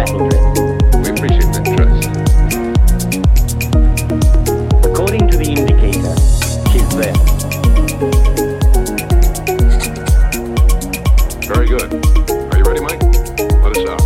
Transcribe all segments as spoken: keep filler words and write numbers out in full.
that interest. We appreciate that trust. According to the indicator, she's there. Very good. Are you ready, Mike? Let us out.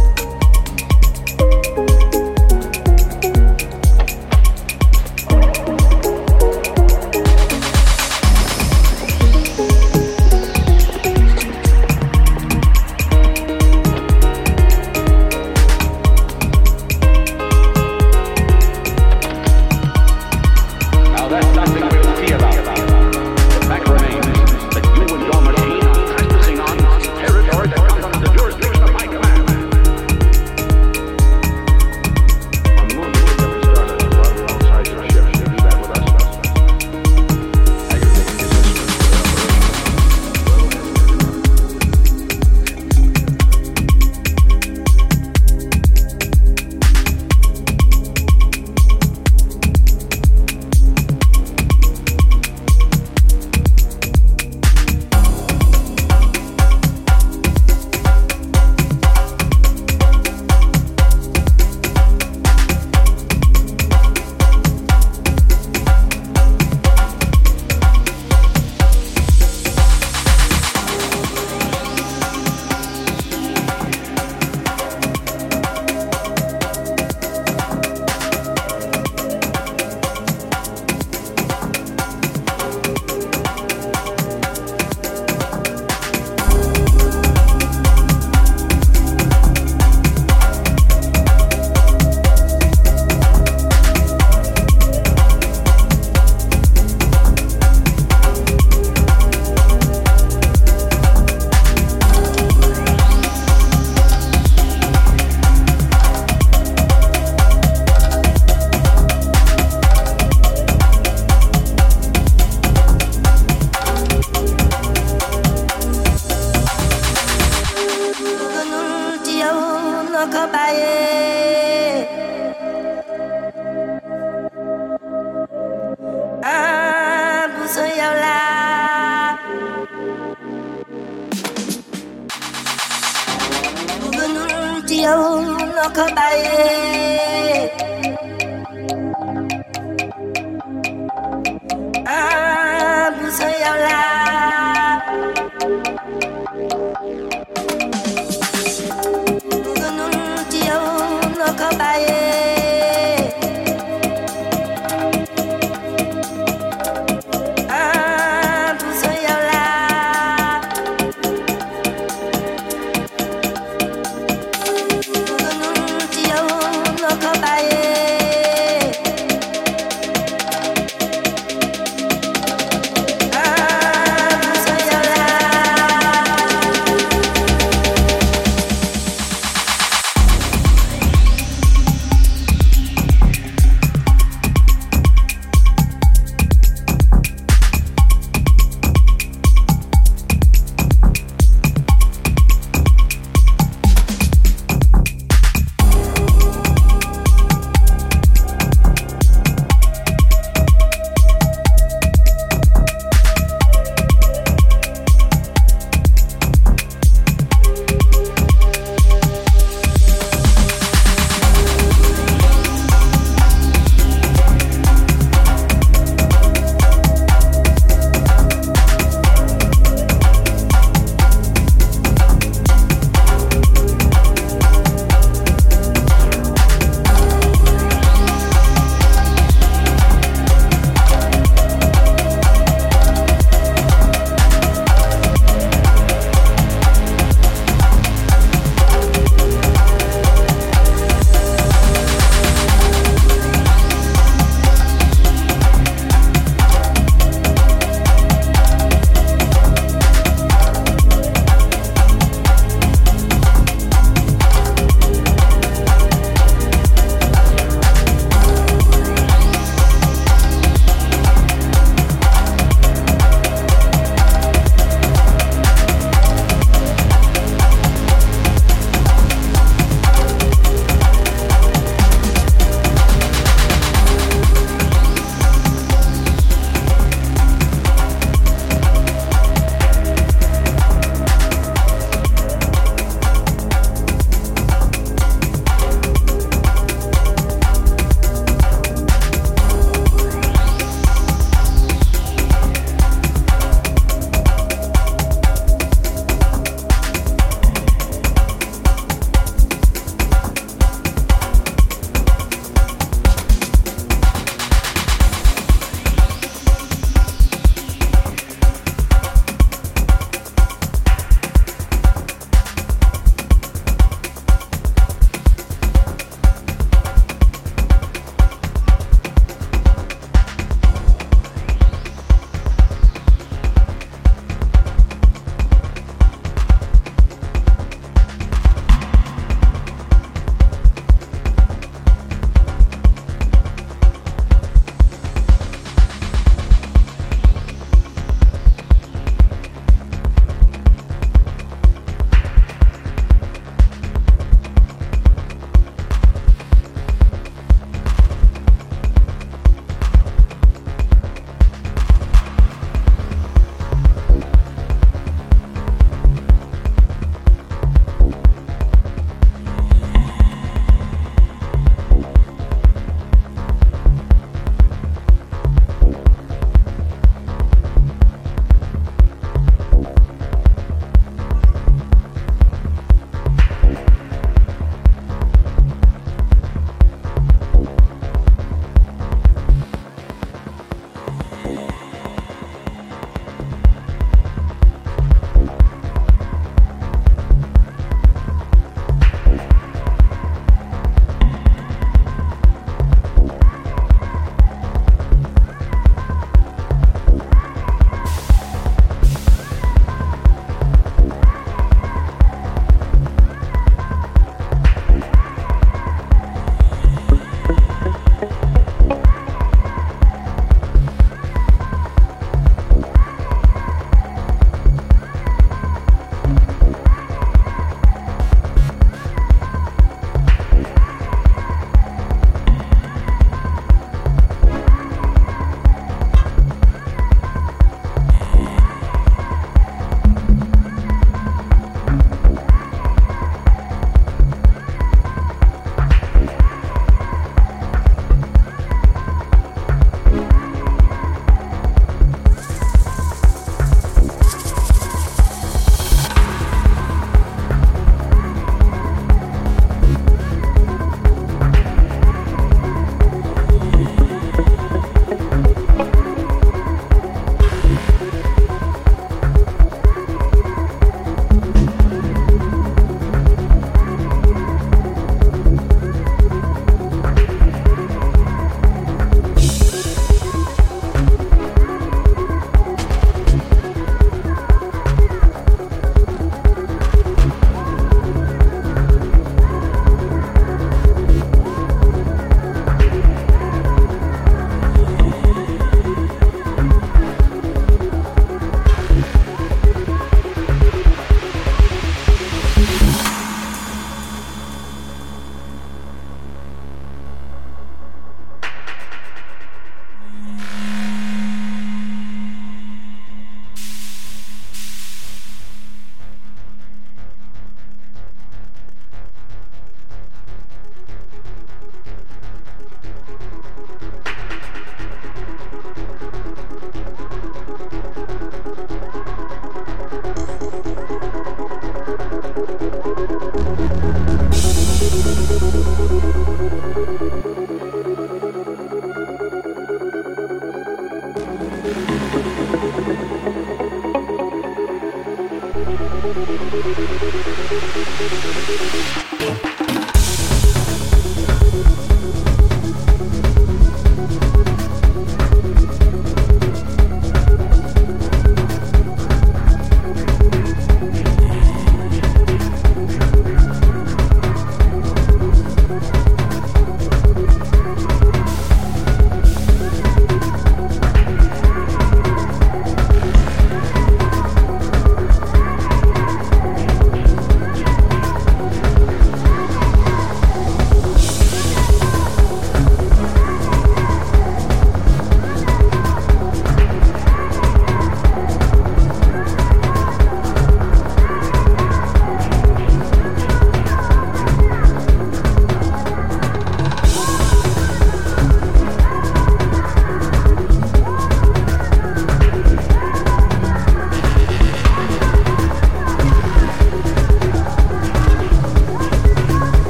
Bye.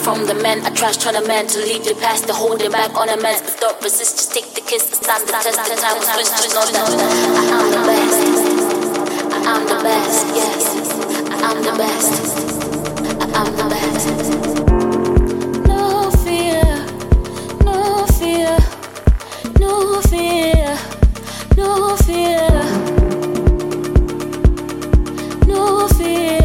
From the men I trash trying to man to leave the past, to hold it back on a mess, but don't resist, just take the kiss. It's time to test the time, twist, twist, no, no, no. I am the best, I am the best, yes, I am the best, I am the best. No fear, no fear, no fear, no fear, no fear.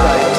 side.